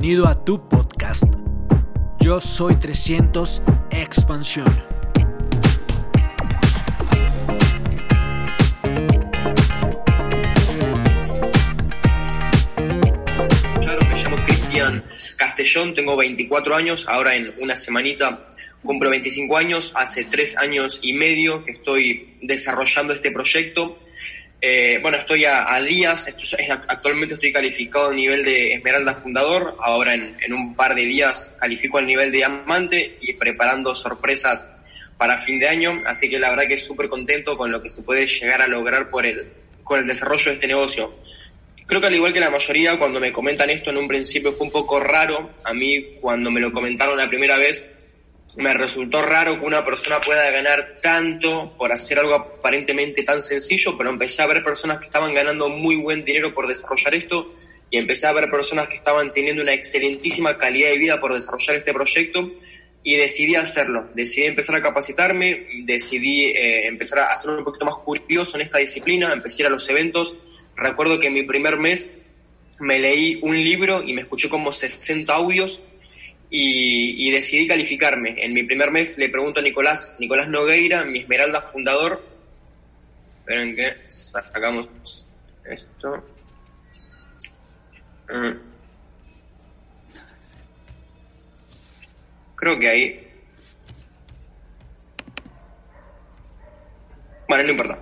bienvenido a tu podcast. Yo soy 300 Expansión. Claro, me llamo Cristian Castellón, tengo 24 años, ahora en una semanita cumplo 25 años, hace 3 años y medio que estoy desarrollando este proyecto. Bueno, estoy a días, actualmente estoy calificado a nivel de Esmeralda Fundador, ahora en un par de días califico al nivel de Diamante y preparando sorpresas para fin de año, así que la verdad que súper contento con lo que se puede llegar a lograr con el desarrollo de este negocio. Creo que al igual que la mayoría, cuando me comentan esto en un principio fue un poco raro, a mí cuando me lo comentaron la primera vez me resultó raro que una persona pueda ganar tanto por hacer algo aparentemente tan sencillo, pero empecé a ver personas que estaban ganando muy buen dinero por desarrollar esto y empecé a ver personas que estaban teniendo una excelentísima calidad de vida por desarrollar este proyecto y decidí hacerlo. Decidí empezar a capacitarme, decidí empezar a hacerme un poquito más curioso en esta disciplina, empecé a ir a los eventos. Recuerdo que en mi primer mes me leí un libro y me escuché como 60 audios Y decidí calificarme. En mi primer mes le pregunto a Nicolás Nogueira, mi Esmeralda Fundador. Esperen que sacamos esto. Creo que ahí... Bueno, no importa.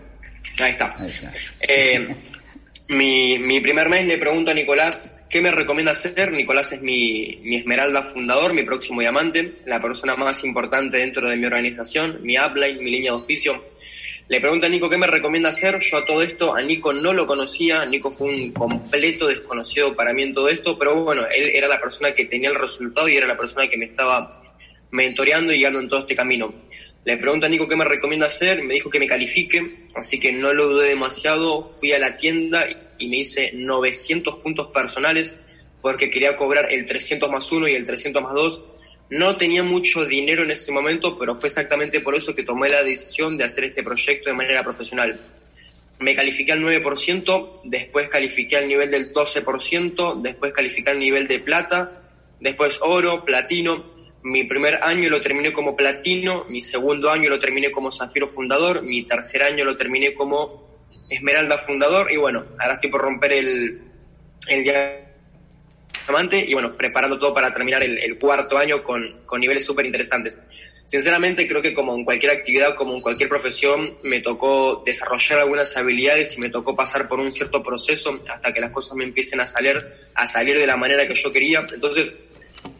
Ahí está. Mi primer mes le pregunto a Nicolás qué me recomienda hacer. Nicolás es mi Esmeralda Fundador, mi próximo diamante, la persona más importante dentro de mi organización, mi upline, mi línea de auspicio. Le pregunto a Nico qué me recomienda hacer. Yo a todo esto a Nico no lo conocía. Nico fue un completo desconocido para mí en todo esto, pero bueno, él era la persona que tenía el resultado y era la persona que me estaba mentoreando y guiando en todo este camino. Le pregunto a Nico qué me recomienda hacer, me dijo que me califique, así que no lo dudé demasiado, fui a la tienda y me hice 900 puntos personales porque quería cobrar el 300+1 y el 300+2. No tenía mucho dinero en ese momento, pero fue exactamente por eso que tomé la decisión de hacer este proyecto de manera profesional. Me califiqué al 9%, después califiqué al nivel del 12%, después califiqué al nivel de plata, después oro, platino. Mi primer año lo terminé como platino, mi segundo año lo terminé como zafiro fundador, mi tercer año lo terminé como esmeralda fundador y bueno, ahora estoy por romper el diamante y bueno, preparando todo para terminar el cuarto año con niveles súper interesantes. Sinceramente creo que como en cualquier actividad, como en cualquier profesión, me tocó desarrollar algunas habilidades y me tocó pasar por un cierto proceso hasta que las cosas me empiecen a salir de la manera que yo quería. Entonces,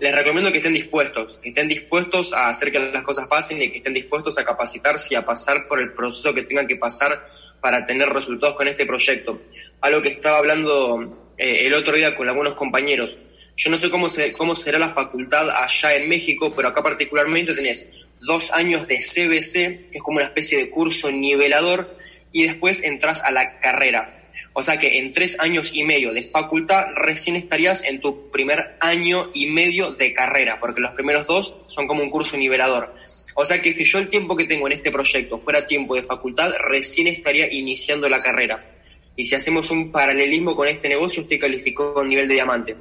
les recomiendo que estén dispuestos a hacer que las cosas pasen y que estén dispuestos a capacitarse y a pasar por el proceso que tengan que pasar para tener resultados con este proyecto. Algo que estaba hablando el otro día con algunos compañeros. Yo no sé cómo será la facultad allá en México, pero acá particularmente tenés 2 años de CBC, que es como una especie de curso nivelador, y después entras a la carrera. O sea que en 3 años y medio de facultad recién estarías en tu primer año y medio de carrera, porque los primeros 2 son como un curso nivelador. O sea que si yo el tiempo que tengo en este proyecto fuera tiempo de facultad, recién estaría iniciando la carrera. Y si hacemos un paralelismo con este negocio, estoy calificado con nivel de diamante.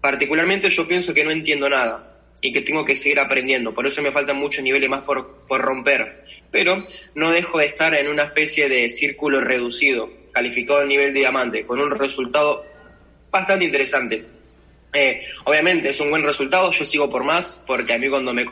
Particularmente yo pienso que no entiendo nada y que tengo que seguir aprendiendo. Por eso me faltan muchos niveles más por romper. Pero no dejo de estar en una especie de círculo reducido, calificado al nivel de diamante, con un resultado bastante interesante. Obviamente es un buen resultado, yo sigo por más, porque a mí cuando me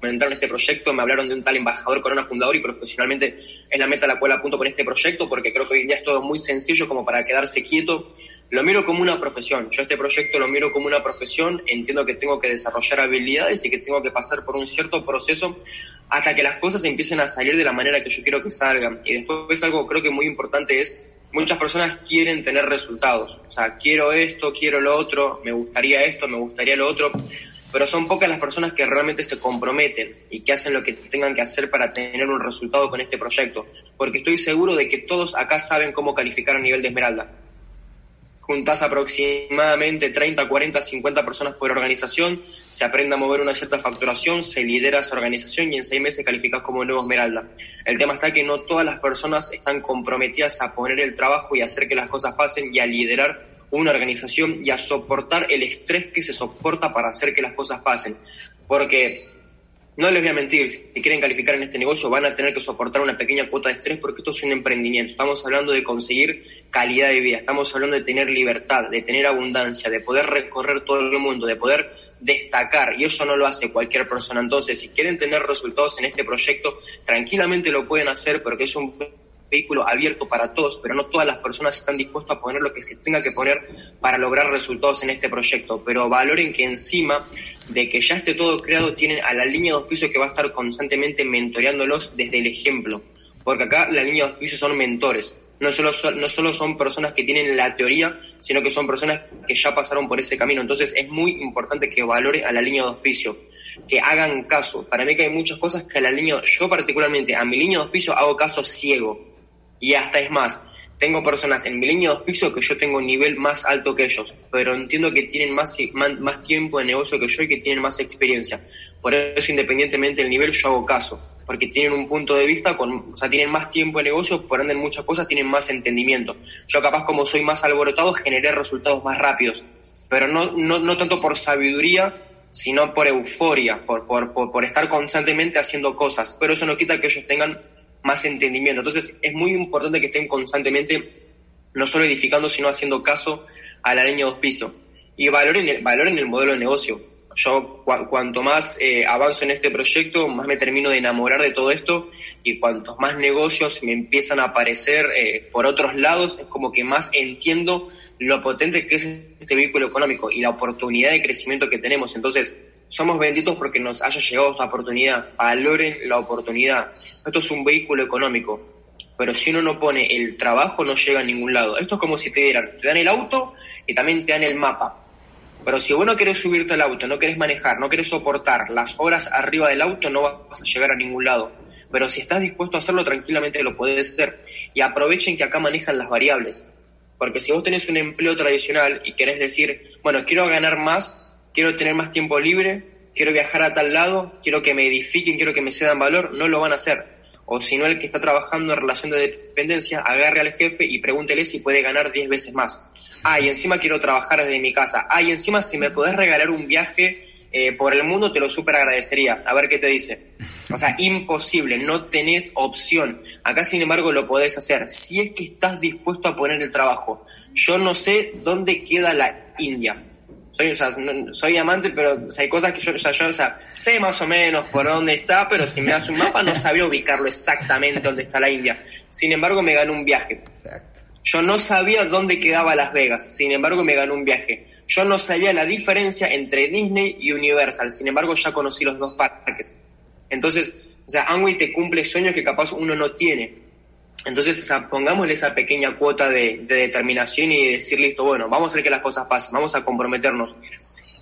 comentaron este proyecto me hablaron de un tal embajador corona fundador y profesionalmente es la meta a la cual apunto con este proyecto, porque creo que hoy en día es todo muy sencillo como para quedarse quieto. Lo miro como una profesión, yo este proyecto lo miro como una profesión, entiendo que tengo que desarrollar habilidades y que tengo que pasar por un cierto proceso hasta que las cosas empiecen a salir de la manera que yo quiero que salgan. Y después algo creo que muy importante es, muchas personas quieren tener resultados, o sea, quiero esto, quiero lo otro, me gustaría esto, me gustaría lo otro, pero son pocas las personas que realmente se comprometen y que hacen lo que tengan que hacer para tener un resultado con este proyecto, porque estoy seguro de que todos acá saben cómo calificar a nivel de esmeralda. Juntás aproximadamente 30, 40, 50 personas por organización, se aprende a mover una cierta facturación, se lidera esa organización y en 6 meses calificás como nuevo esmeralda. El tema está que no todas las personas están comprometidas a poner el trabajo y hacer que las cosas pasen y a liderar una organización y a soportar el estrés que se soporta para hacer que las cosas pasen. Porque, no les voy a mentir, si quieren calificar en este negocio van a tener que soportar una pequeña cuota de estrés, porque esto es un emprendimiento. Estamos hablando de conseguir calidad de vida, estamos hablando de tener libertad, de tener abundancia, de poder recorrer todo el mundo, de poder destacar, y eso no lo hace cualquier persona. Entonces, si quieren tener resultados en este proyecto, tranquilamente lo pueden hacer, porque es un vehículo abierto para todos, pero no todas las personas están dispuestas a poner lo que se tenga que poner para lograr resultados en este proyecto. Pero valoren que encima de que ya esté todo creado, tienen a la línea 2 pisos que va a estar constantemente mentoreándolos desde el ejemplo, porque acá la línea 2 pisos son mentores. No solo son personas que tienen la teoría, sino que son personas que ya pasaron por ese camino. Entonces es muy importante que valoren a la línea 2 pisos, que hagan caso. Para mí que hay muchas cosas que a la línea, yo particularmente a mi línea 2 pisos hago caso ciego. Y hasta es más, tengo personas en mi línea 2 pisos que yo tengo un nivel más alto que ellos, pero entiendo que tienen más tiempo de negocio que yo y que tienen más experiencia. Por eso, independientemente del nivel, yo hago caso, porque tienen un punto de vista, tienen más tiempo de negocio, por ende en muchas cosas tienen más entendimiento. Yo capaz, como soy más alborotado, generé resultados más rápidos, pero no tanto por sabiduría, sino por euforia, por estar constantemente haciendo cosas. Pero eso no quita que ellos tengan más entendimiento. Entonces es muy importante que estén constantemente no solo edificando, sino haciendo caso a la línea 2 pisos, y valoren el modelo de negocio. Yo cuanto más avanzo en este proyecto, más me termino de enamorar de todo esto, y cuantos más negocios me empiezan a aparecer por otros lados, es como que más entiendo lo potente que es este vehículo económico y la oportunidad de crecimiento que tenemos. Entonces somos benditos porque nos haya llegado esta oportunidad. Valoren la oportunidad. Esto es un vehículo económico, pero si uno no pone el trabajo, no llega a ningún lado. Esto es como si te dan el auto y también te dan el mapa. Pero si vos no querés subirte al auto, no querés manejar, no querés soportar las horas arriba del auto, no vas a llegar a ningún lado. Pero si estás dispuesto a hacerlo, tranquilamente lo podés hacer. Y aprovechen que acá manejan las variables. Porque si vos tenés un empleo tradicional y querés decir, bueno, quiero ganar más, quiero tener más tiempo libre, quiero viajar a tal lado, quiero que me edifiquen, quiero que me cedan valor, no lo van a hacer. O si no, el que está trabajando en relación de dependencia, agarre al jefe y pregúntele si puede ganar 10 veces más. Y encima quiero trabajar desde mi casa. Y encima si me podés regalar un viaje por el mundo, te lo súper agradecería. A ver qué te dice. O sea, imposible, no tenés opción. Acá, sin embargo, lo podés hacer, si es que estás dispuesto a poner el trabajo. Yo no sé dónde queda la India. Soy amante, pero hay cosas que yo sé más o menos por dónde está, pero si me das un mapa no sabía ubicarlo exactamente dónde está la India. Sin embargo, me ganó un viaje. Exacto. Yo no sabía dónde quedaba Las Vegas. Sin embargo, me ganó un viaje. Yo no sabía la diferencia entre Disney y Universal. Sin embargo, ya conocí los dos parques. Entonces, Amway te cumple sueños que capaz uno no tiene. Entonces, pongámosle esa pequeña cuota de determinación y decir, listo, bueno, vamos a hacer que las cosas pasen, vamos a comprometernos.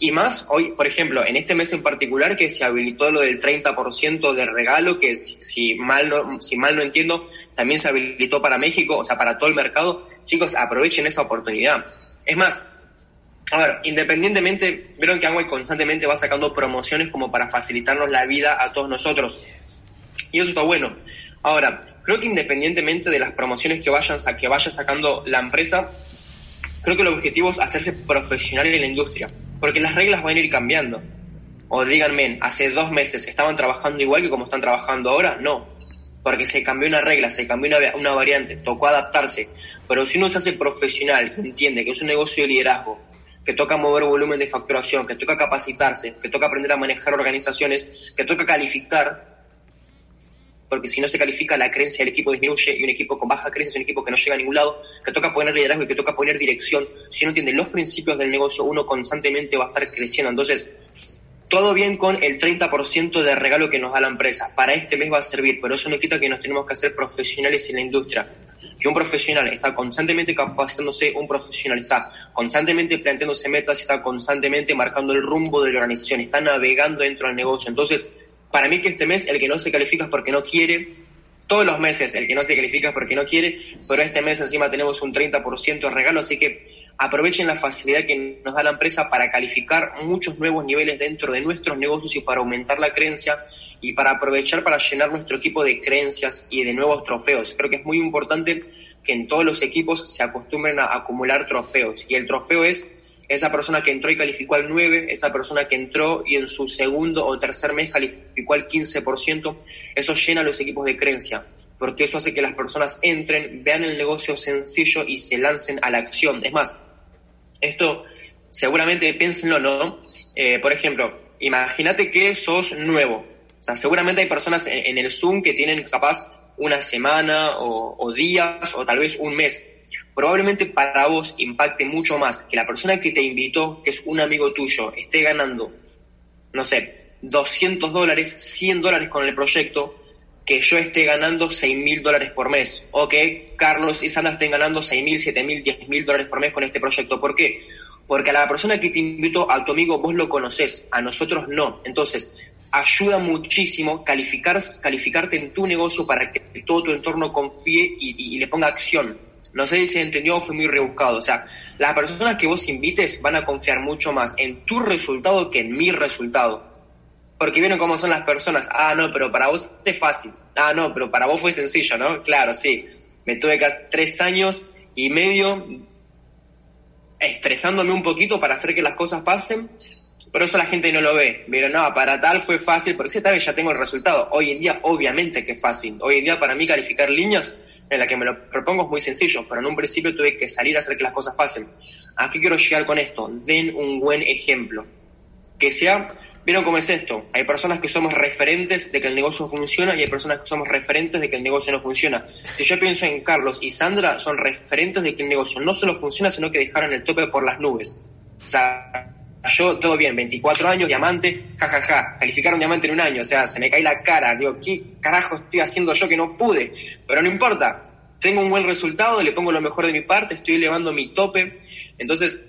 Y más, hoy, por ejemplo, en este mes en particular, que se habilitó lo del 30% de regalo, que si mal no entiendo, también se habilitó para México, para todo el mercado. Chicos, aprovechen esa oportunidad. Es más, a ver, independientemente, vieron que Amway constantemente va sacando promociones como para facilitarnos la vida a todos nosotros. Y eso está bueno. Ahora, creo que independientemente de las promociones que vaya sacando la empresa, creo que el objetivo es hacerse profesional en la industria, porque las reglas van a ir cambiando. O díganme, hace 2 meses estaban trabajando igual que como están trabajando ahora, no, porque se cambió una regla, se cambió una variante, tocó adaptarse. Pero si uno se hace profesional, entiende que es un negocio de liderazgo, que toca mover volumen de facturación, que toca capacitarse, que toca aprender a manejar organizaciones, que toca calificar. Porque si no se califica, la creencia del equipo disminuye, y un equipo con baja creencia es un equipo que no llega a ningún lado, que toca poner liderazgo y que toca poner dirección. Si uno entiende los principios del negocio, uno constantemente va a estar creciendo. Entonces, todo bien con el 30% de regalo que nos da la empresa. Para este mes va a servir, pero eso no quita que nos tenemos que hacer profesionales en la industria. Que un profesional está constantemente capacitándose, un profesional está constantemente planteándose metas, está constantemente marcando el rumbo de la organización, está navegando dentro del negocio. Entonces, para mí que este mes el que no se califica es porque no quiere, todos los meses el que no se califica es porque no quiere, pero este mes encima tenemos un 30% de regalo, así que Aprovechen la facilidad que nos da la empresa para calificar muchos nuevos niveles dentro de nuestros negocios y para aumentar la creencia y para aprovechar para llenar nuestro equipo de creencias y de nuevos trofeos. Creo que es muy importante que en todos los equipos se acostumbren a acumular trofeos. Y el trofeo es esa persona que entró y calificó al 9%, esa persona que entró y en su segundo o tercer mes calificó al 15%. Eso llena los equipos de creencia, porque eso hace que las personas entren, vean el negocio sencillo y se lancen a la acción. Es más, esto seguramente piénsenlo, ¿no? Por ejemplo, imagínate que sos nuevo. O sea, seguramente hay personas en el Zoom que tienen capaz una semana o días o tal vez un mes. Probablemente para vos impacte mucho más que la persona que te invitó, que es un amigo tuyo, esté ganando, no sé, $200, $100 con el proyecto, que yo esté ganando $6,000 por mes, o que Carlos y Sandra estén ganando $6,000, $7,000, $10,000 por mes con este proyecto. ¿Por qué? Porque a la persona que te invitó, a tu amigo, vos lo conocés, a nosotros no. Entonces, ayuda muchísimo calificarte en tu negocio para que todo tu entorno confíe y le ponga acción. No sé si se entendió o fue muy rebuscado. O sea, las personas que vos invites van a confiar mucho más en tu resultado que en mi resultado. Porque vieron cómo son las personas. Ah, no, pero para vos es fácil. Ah, no, pero para vos fue sencillo, ¿no? Claro, sí. Me tuve casi 3 años y medio estresándome un poquito para hacer que las cosas pasen, pero eso la gente no lo ve. Vieron, no, para tal fue fácil, porque esta vez ya tengo el resultado. Hoy en día, obviamente que es fácil. Hoy en día, para mí, calificar líneas en las que me lo propongo es muy sencillo, pero en un principio tuve que salir a hacer que las cosas pasen. ¿A qué quiero llegar con esto? Den un buen ejemplo. Que sea... ¿Vieron cómo es esto? Hay personas que somos referentes de que el negocio funciona y hay personas que somos referentes de que el negocio no funciona. Si yo pienso en Carlos y Sandra, son referentes de que el negocio no solo funciona, sino que dejaron el tope por las nubes. O sea, yo, todo bien, 24 años, diamante, jajaja, calificaron diamante en un año. O sea, se me cae la cara, digo, ¿qué carajo estoy haciendo yo que no pude? Pero no importa, tengo un buen resultado, le pongo lo mejor de mi parte, estoy elevando mi tope. Entonces,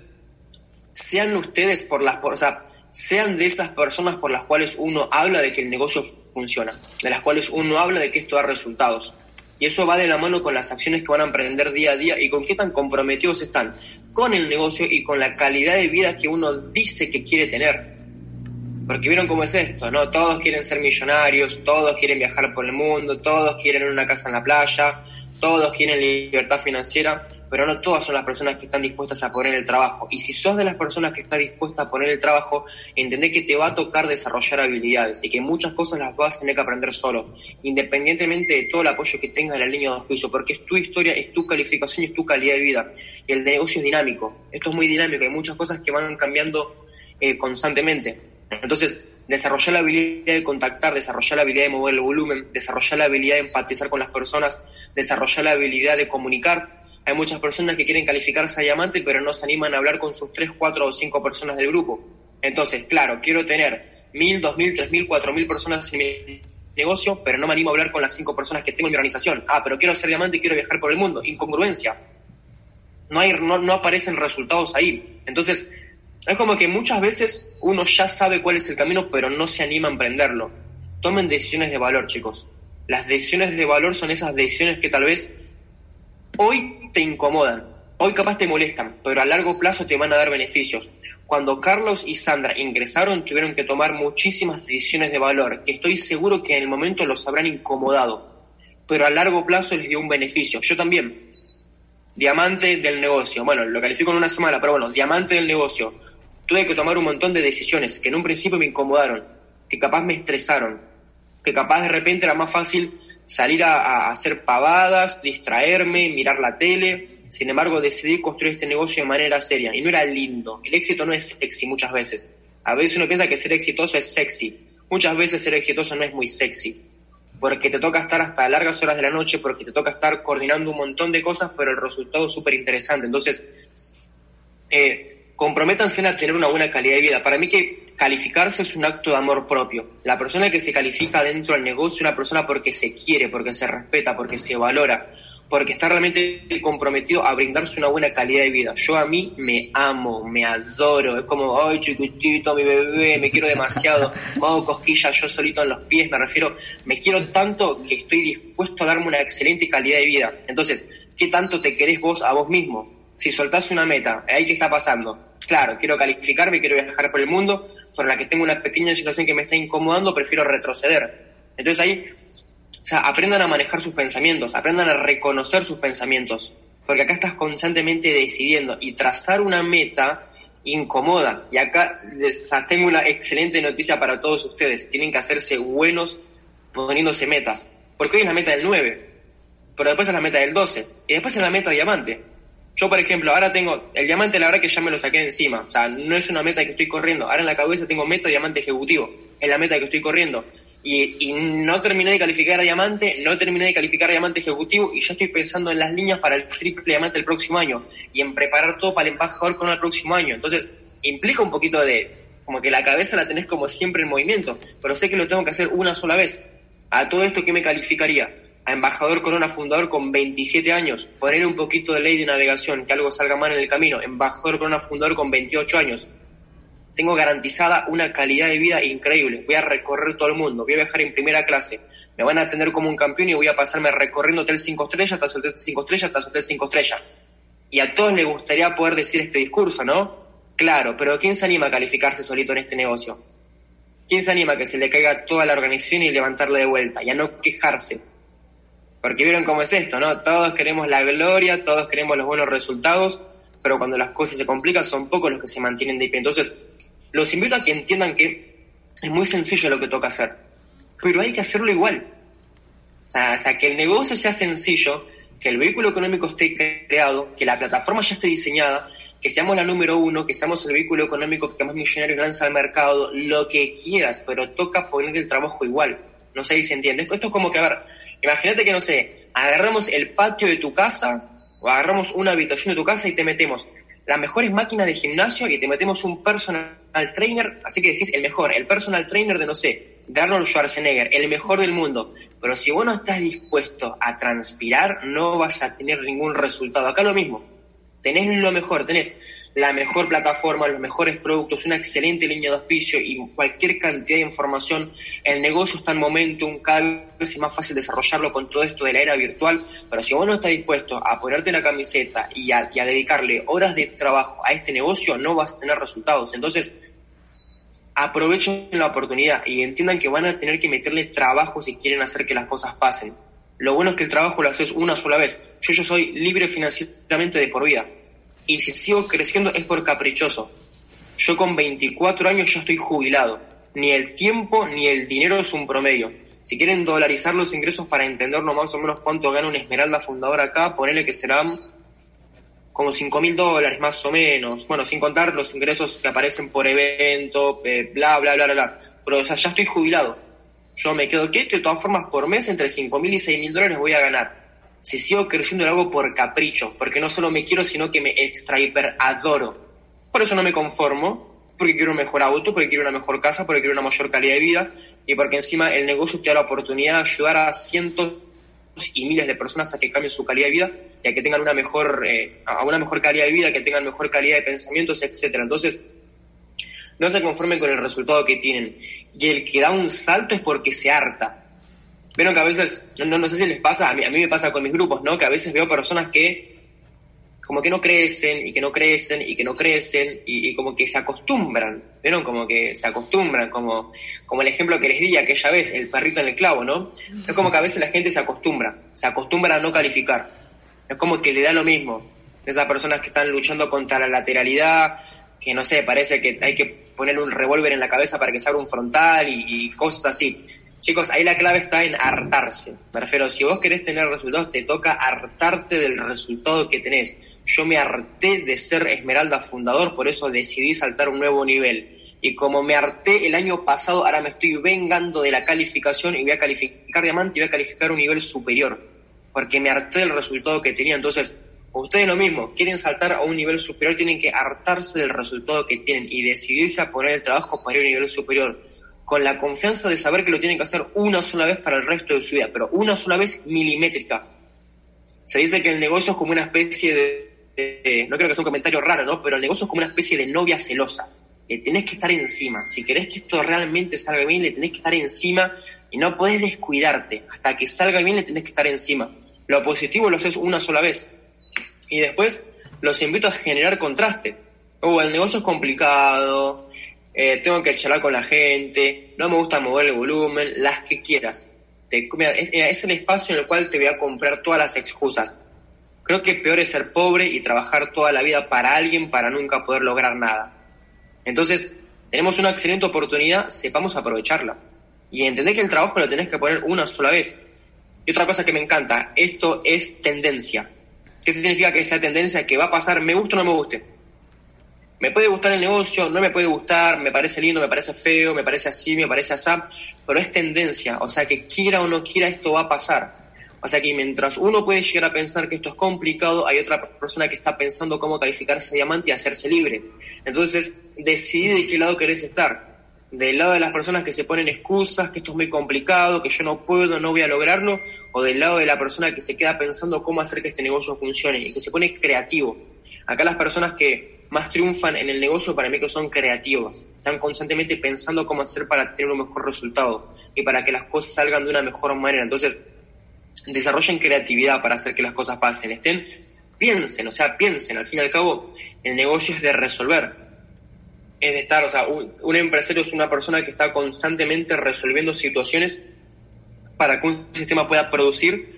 sean ustedes sean de esas personas por las cuales uno habla de que el negocio funciona, de las cuales uno habla de que esto da resultados. Y eso va de la mano con las acciones que van a emprender día a día y con qué tan comprometidos están con el negocio y con la calidad de vida que uno dice que quiere tener. Porque vieron cómo es esto, ¿no? Todos quieren ser millonarios, todos quieren viajar por el mundo, todos quieren una casa en la playa, todos quieren libertad financiera, pero no todas son las personas que están dispuestas a poner el trabajo. Y si sos de las personas que está dispuesta a poner el trabajo, entendé que te va a tocar desarrollar habilidades y que muchas cosas las vas a tener que aprender solo, independientemente de todo el apoyo que tengas de la línea de auspicio, porque es tu historia, es tu calificación y es tu calidad de vida. Y el negocio es dinámico, esto es muy dinámico, hay muchas cosas que van cambiando constantemente. Entonces, desarrollar la habilidad de contactar, desarrollar la habilidad de mover el volumen, desarrollar la habilidad de empatizar con las personas, desarrollar la habilidad de comunicar. Hay muchas personas que quieren calificarse a diamante, pero no se animan a hablar con sus 3, 4 o 5 personas del grupo. Entonces, claro, quiero tener 1.000, 2.000, 3.000, 4.000 personas en mi negocio, pero no me animo a hablar con las 5 personas que tengo en mi organización. Ah, pero quiero ser diamante y quiero viajar por el mundo. Incongruencia. No aparecen resultados ahí. Entonces, es como que muchas veces uno ya sabe cuál es el camino, pero no se anima a emprenderlo. Tomen decisiones de valor, chicos. Las decisiones de valor son esas decisiones que tal vez... hoy te incomodan, hoy capaz te molestan, pero a largo plazo te van a dar beneficios. Cuando Carlos y Sandra ingresaron, tuvieron que tomar muchísimas decisiones de valor, que estoy seguro que en el momento los habrán incomodado, pero a largo plazo les dio un beneficio. Yo también, diamante del negocio, bueno, lo califico en una semana, pero bueno, diamante del negocio. Tuve que tomar un montón de decisiones que en un principio me incomodaron, que capaz me estresaron, que capaz de repente era más fácil... salir a hacer pavadas, distraerme, mirar la tele. Sin embargo, decidí construir este negocio de manera seria. Y no era lindo. El éxito no es sexy muchas veces. A veces uno piensa que ser exitoso es sexy. Muchas veces ser exitoso no es muy sexy. Porque te toca estar hasta largas horas de la noche, porque te toca estar coordinando un montón de cosas, pero el resultado es súper interesante. Entonces, comprométanse a tener una buena calidad de vida. Para mí que... calificarse es un acto de amor propio. La persona que se califica dentro del negocio es una persona porque se quiere, porque se respeta, porque se valora, porque está realmente comprometido a brindarse una buena calidad de vida. Yo a mí me amo, me adoro. Es como, ay, chiquitito, mi bebé, me quiero demasiado. Oh, cosquillas, yo solito en los pies, me refiero. Me quiero tanto que estoy dispuesto a darme una excelente calidad de vida. Entonces, ¿qué tanto te querés vos a vos mismo? si soltás una meta, ahí qué está pasando. Claro, quiero calificarme, quiero viajar por el mundo, sobre la que tengo una pequeña situación que me está incomodando, prefiero retroceder. Entonces ahí, o sea, aprendan a manejar sus pensamientos, aprendan a reconocer sus pensamientos, porque acá estás constantemente decidiendo, y trazar una meta incomoda. Y acá, o sea, tengo una excelente noticia para todos ustedes: tienen que hacerse buenos poniéndose metas, porque hoy es la meta del 9, pero después es la meta del 12, y después es la meta diamante. Yo, por ejemplo, ahora tengo el diamante, la verdad que ya me lo saqué encima, o sea, no es una meta que estoy corriendo, ahora en la cabeza tengo meta diamante ejecutivo, es la meta que estoy corriendo, y no terminé de calificar a diamante, no terminé de calificar a diamante ejecutivo, y ya estoy pensando en las líneas para el triple diamante el próximo año, y en preparar todo para el embajador con el próximo año. Entonces, implica un poquito de, como que la cabeza la tenés como siempre en movimiento, pero sé que lo tengo que hacer una sola vez. A todo esto, ¿qué me calificaría? A embajador corona fundador con 27 años, poner un poquito de ley de navegación, que algo salga mal en el camino, embajador corona fundador con 28 años. Tengo garantizada una calidad de vida increíble, voy a recorrer todo el mundo, voy a viajar en primera clase, me van a atender como un campeón y voy a pasarme recorriendo hotel 5 estrellas, hasta hotel 5 estrellas, hasta hotel 5 estrellas. Y a todos les gustaría poder decir este discurso, ¿no? Claro, pero ¿quién se anima a calificarse solito en este negocio? ¿Quién se anima a que se le caiga toda la organización y levantarla de vuelta? Y a no quejarse. Porque vieron cómo es esto, ¿no? Todos queremos la gloria, todos queremos los buenos resultados, pero cuando las cosas se complican son pocos los que se mantienen de pie. Entonces, los invito a que entiendan que es muy sencillo lo que toca hacer, pero hay que hacerlo igual. O sea, que el negocio sea sencillo, que el vehículo económico esté creado, que la plataforma ya esté diseñada, que seamos la número uno, que seamos el vehículo económico que más millonarios lanza al mercado, lo que quieras, pero toca poner el trabajo igual. No sé si se entiende. Esto es como que, a ver, imagínate que, no sé, agarramos el patio de tu casa o agarramos una habitación de tu casa y te metemos las mejores máquinas de gimnasio y te metemos un personal trainer, así que decís el mejor, el personal trainer de, no sé, de Arnold Schwarzenegger, el mejor del mundo. Pero si vos no estás dispuesto a transpirar, no vas a tener ningún resultado. Acá lo mismo, tenés lo mejor, tenés la mejor plataforma, los mejores productos, una excelente línea de auspicio y cualquier cantidad de información. El negocio está en momentum, cada vez es más fácil desarrollarlo con todo esto de la era virtual, pero si vos no estás dispuesto a ponerte la camiseta y a dedicarle horas de trabajo a este negocio, no vas a tener resultados. Entonces, aprovechen la oportunidad y entiendan que van a tener que meterle trabajo si quieren hacer que las cosas pasen. Lo bueno es que el trabajo lo haces una sola vez. Yo soy libre financieramente de por vida. Y si sigo creciendo es por caprichoso. Yo con 24 años ya estoy jubilado. Ni el tiempo ni el dinero es un promedio. Si quieren dolarizar los ingresos para entendernos más o menos cuánto gana una esmeralda fundadora acá, ponele que serán como $5,000 más o menos. Bueno, sin contar los ingresos que aparecen por evento, bla, bla, bla, bla, bla. Pero, o sea, ya estoy jubilado. Yo me quedo quieto y de todas formas por mes entre $5,000 y $6,000 voy a ganar. Si sigo creciendo lo hago por capricho, porque no solo me quiero, sino que me extra hiper adoro. Por eso no me conformo, porque quiero un mejor auto, porque quiero una mejor casa, porque quiero una mayor calidad de vida, y porque encima el negocio te da la oportunidad de ayudar a cientos y miles de personas a que cambien su calidad de vida y a que tengan una mejor calidad de vida, que tengan mejor calidad de pensamientos, etcétera. Entonces, no se conformen con el resultado que tienen. Y el que da un salto es porque se harta. Vieron que a veces, no sé si les pasa, a mí me pasa con mis grupos, ¿no? Que a veces veo personas que como que no crecen, y que no crecen, y que no crecen, y como que se acostumbran, ¿vieron? Como que se acostumbran, como el ejemplo que les di aquella vez, el perrito en el clavo, ¿no? Es como que a veces la gente se acostumbra a no calificar. Es como que le da lo mismo. Esas personas que están luchando contra la lateralidad, que no sé, parece que hay que ponerle un revólver en la cabeza para que se abra un frontal, y cosas así. Chicos, ahí la clave está en hartarse. Me refiero, si vos querés tener resultados, te toca hartarte del resultado que tenés. Yo me harté de ser esmeralda fundador, por eso decidí saltar un nuevo nivel. Y como me harté el año pasado, ahora me estoy vengando de la calificación y voy a calificar diamante y voy a calificar un nivel superior. Porque me harté del resultado que tenía. Entonces, ustedes lo mismo, quieren saltar a un nivel superior, tienen que hartarse del resultado que tienen y decidirse a poner el trabajo para ir a un nivel superior, con la confianza de saber que lo tienen que hacer una sola vez para el resto de su vida, pero una sola vez milimétrica. Se dice que el negocio es como una especie de no creo que sea un comentario raro, ¿no? Pero el negocio es como una especie de novia celosa. Le tenés que estar encima. Si querés que esto realmente salga bien, le tenés que estar encima y no podés descuidarte. Hasta que salga bien, le tenés que estar encima. Lo positivo lo haces una sola vez. Y después, los invito a generar contraste. El negocio es complicado, tengo que charlar con la gente, no me gusta mover el volumen, las que quieras. Es el espacio en el cual te voy a comprar todas las excusas. Creo que peor es ser pobre y trabajar toda la vida para alguien para nunca poder lograr nada. Entonces, tenemos una excelente oportunidad, sepamos aprovecharla. Y entender que el trabajo lo tenés que poner una sola vez. Y otra cosa que me encanta, esto es tendencia. ¿Qué significa que esa tendencia que va a pasar, me gusta o no me guste? Me puede gustar el negocio, no me puede gustar, me parece lindo, me parece feo, me parece así, me parece así, pero es tendencia, o sea que quiera o no quiera esto va a pasar. O sea que mientras uno puede llegar a pensar que esto es complicado, hay otra persona que está pensando cómo calificarse diamante y hacerse libre. Entonces, decidí de qué lado querés estar. Del lado de las personas que se ponen excusas, que esto es muy complicado, que yo no puedo, no voy a lograrlo, o del lado de la persona que se queda pensando cómo hacer que este negocio funcione y que se pone creativo. Acá las personas que más triunfan en el negocio para mí que son creativas, están constantemente pensando cómo hacer para tener un mejor resultado y para que las cosas salgan de una mejor manera. Entonces, desarrollen creatividad para hacer que las cosas pasen. Piensen, al fin y al cabo, el negocio es de resolver. Es de estar, un empresario es una persona que está constantemente resolviendo situaciones para que un sistema pueda producir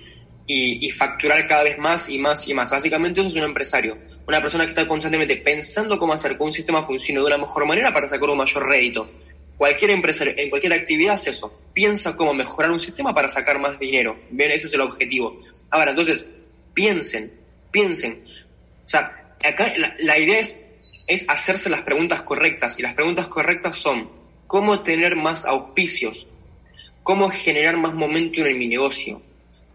y facturar cada vez más y más y más. Básicamente eso es un empresario, una persona que está constantemente pensando cómo hacer que un sistema funcione de una mejor manera para sacar un mayor rédito. Cualquier empresario, en cualquier actividad hace eso, piensa cómo mejorar un sistema para sacar más dinero. Bien, ese es el objetivo. Ahora, entonces, piensen. Acá la idea es hacerse las preguntas correctas, y las preguntas correctas son cómo tener más auspicios, cómo generar más momentum en mi negocio,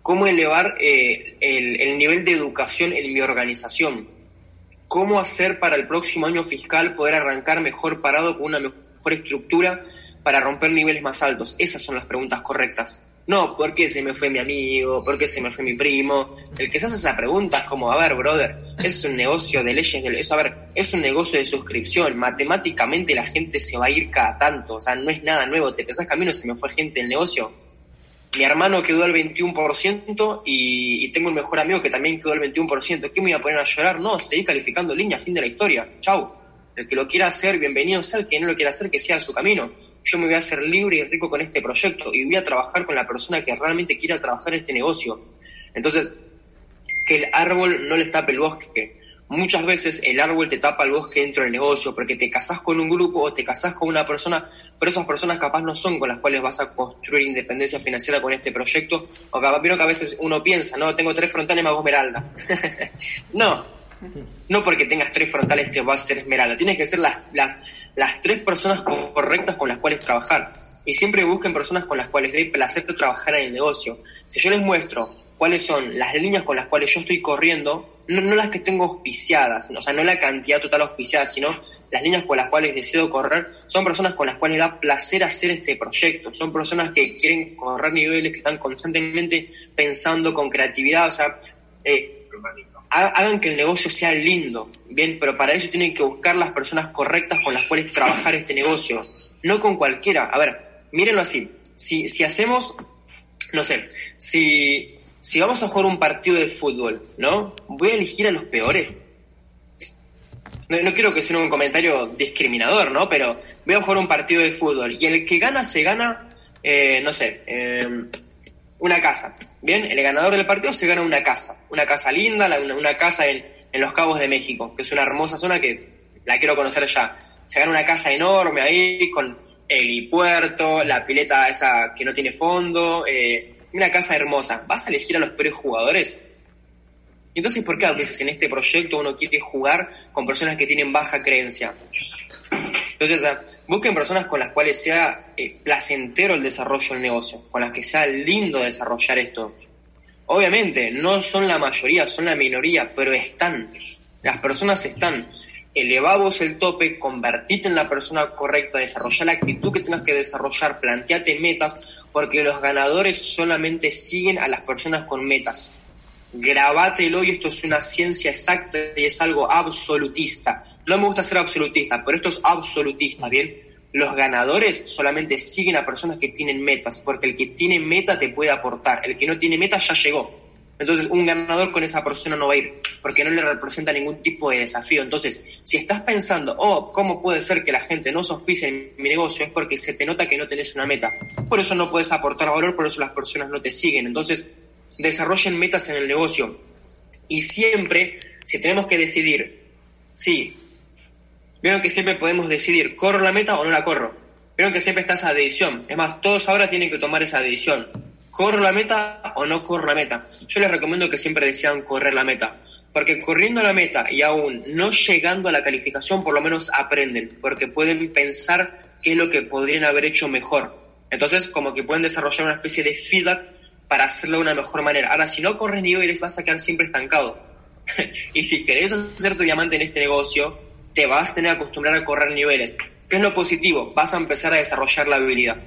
cómo elevar el nivel de educación en mi organización, cómo hacer para el próximo año fiscal poder arrancar mejor parado con una mejor estructura para romper niveles más altos. Esas son las preguntas correctas. No, ¿por qué se me fue mi amigo? ¿Por qué se me fue mi primo? El que se hace esa pregunta es como, brother, es un negocio de leyes, es un negocio de suscripción. Matemáticamente la gente se va a ir cada tanto, no es nada nuevo. ¿Te pensás que a mí no se me fue gente del negocio? Mi hermano quedó al 21% y tengo un mejor amigo que también quedó al 21%. ¿Qué me iba a poner a llorar? No, seguí calificando línea, fin de la historia. Chau. El que lo quiera hacer, bienvenido sea. El que no lo quiera hacer, que sea su camino. Yo me voy a hacer libre y rico con este proyecto y voy a trabajar con la persona que realmente quiera trabajar en este negocio. Entonces, que el árbol no les tape el bosque. Muchas veces el árbol te tapa el bosque dentro del negocio porque te casás con un grupo o te casás con una persona, pero esas personas capaz no son con las cuales vas a construir independencia financiera con este proyecto. O capaz, pero que a veces uno piensa, no, tengo 3 frontales, me hago esmeralda. No porque tengas 3 frontales te vas a ser esmeralda. Tienes que ser las 3 personas correctas con las cuales trabajar. Y siempre busquen personas con las cuales dé placer trabajar en el negocio. Si yo les muestro cuáles son las líneas con las cuales yo estoy corriendo, no las que tengo auspiciadas, no la cantidad total auspiciada, sino las líneas con las cuales deseo correr, son personas con las cuales da placer hacer este proyecto. Son personas que quieren correr niveles, que están constantemente pensando con creatividad, hagan que el negocio sea lindo, bien, pero para eso tienen que buscar las personas correctas con las cuales trabajar este negocio, no con cualquiera. Mírenlo así, si hacemos, si vamos a jugar un partido de fútbol, ¿no? ¿Voy a elegir a los peores? No quiero que suene un comentario discriminador, ¿no? Pero voy a jugar un partido de fútbol y el que gana se gana, una casa. Bien, el ganador del partido se gana una casa linda, una casa en Los Cabos de México, que es una hermosa zona que la quiero conocer ya. Se gana una casa enorme ahí, con helipuerto, la pileta esa que no tiene fondo, una casa hermosa. ¿Vas a elegir a los peores jugadores? Entonces, ¿por qué a veces en este proyecto uno quiere jugar con personas que tienen baja creencia? Entonces, busquen personas con las cuales sea placentero el desarrollo del negocio, con las que sea lindo desarrollar esto. Obviamente, no son la mayoría, son la minoría, pero están. Las personas están. Elevá vos el tope, convertite en la persona correcta, desarrollá la actitud que tengas que desarrollar, planteate metas, porque los ganadores solamente siguen a las personas con metas. Grabátelo, y esto es una ciencia exacta y es algo absolutista. No me gusta ser absolutista, pero esto es absolutista, ¿bien? Los ganadores solamente siguen a personas que tienen metas, porque el que tiene meta te puede aportar. El que no tiene meta ya llegó. Entonces, un ganador con esa persona no va a ir, porque no le representa ningún tipo de desafío. Entonces, si estás pensando, oh, ¿cómo puede ser que la gente no se auspicie en mi negocio? Es porque se te nota que no tenés una meta. Por eso no puedes aportar valor, por eso las personas no te siguen. Entonces, desarrollen metas en el negocio. Y siempre, si tenemos que decidir, sí, vieron que siempre podemos decidir, ¿corro la meta o no la corro? Vieron que siempre está esa decisión. Es más, todos ahora tienen que tomar esa decisión. ¿Corro la meta o no corro la meta? Yo les recomiendo que siempre decidan correr la meta, porque corriendo la meta y aún no llegando a la calificación, por lo menos aprenden, porque pueden pensar qué es lo que podrían haber hecho mejor. Entonces, como que pueden desarrollar una especie de feedback para hacerlo de una mejor manera. Ahora, si no corres niveles, vas a quedar siempre estancado. Y si querés hacerte diamante en este negocio, te vas a tener que acostumbrar a correr niveles. ¿Qué es lo positivo? Vas a empezar a desarrollar la habilidad.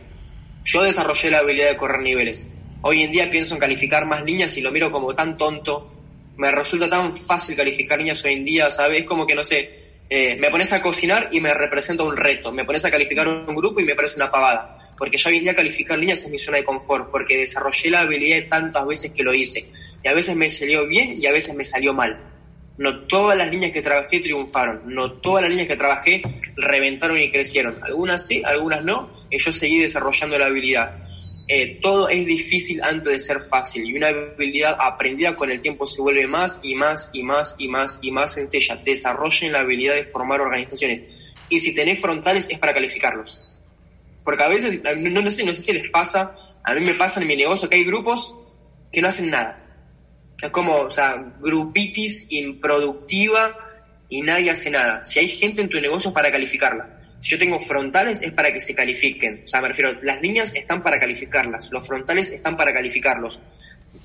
Yo desarrollé la habilidad de correr niveles. Hoy en día pienso en calificar más líneas y lo miro como tan tonto. Me resulta tan fácil calificar líneas hoy en día, ¿sabes? Es como que, no sé, me pones a cocinar y me representa un reto. Me pones a calificar un grupo y me parece una pavada. Porque ya hoy en día calificar líneas es mi zona de confort, porque desarrollé la habilidad tantas veces que lo hice. Y a veces me salió bien y a veces me salió mal. No todas las líneas que trabajé triunfaron. No todas las líneas que trabajé reventaron y crecieron. Algunas sí, algunas no. Y yo seguí desarrollando la habilidad. Todo es difícil antes de ser fácil, y una habilidad aprendida con el tiempo se vuelve más y más y más y más y más sencilla. Desarrollen la habilidad de formar organizaciones, y si tenés frontales es para calificarlos, porque a veces, no sé si les pasa, a mí me pasa en mi negocio que hay grupos que no hacen nada. Es como, o sea, grupitis improductiva y nadie hace nada. Si hay gente en tu negocio es para calificarla. Si yo tengo frontales es para que se califiquen. O sea, me refiero, las líneas están para calificarlas, los frontales están para calificarlos.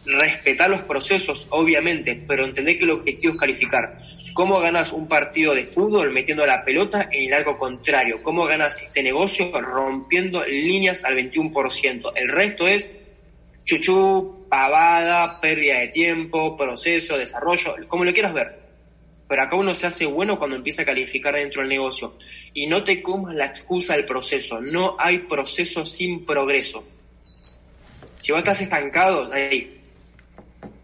Respetar los procesos, obviamente, pero entender que el objetivo es calificar. ¿Cómo ganas un partido de fútbol metiendo la pelota en el arco contrario? ¿Cómo ganas este negocio rompiendo líneas al 21%? El resto es chuchú, pavada, pérdida de tiempo, proceso, desarrollo, como lo quieras ver. Pero acá uno se hace bueno cuando empieza a calificar dentro del negocio. Y no te comas la excusa del proceso. No hay proceso sin progreso. Si vos estás estancado, ahí,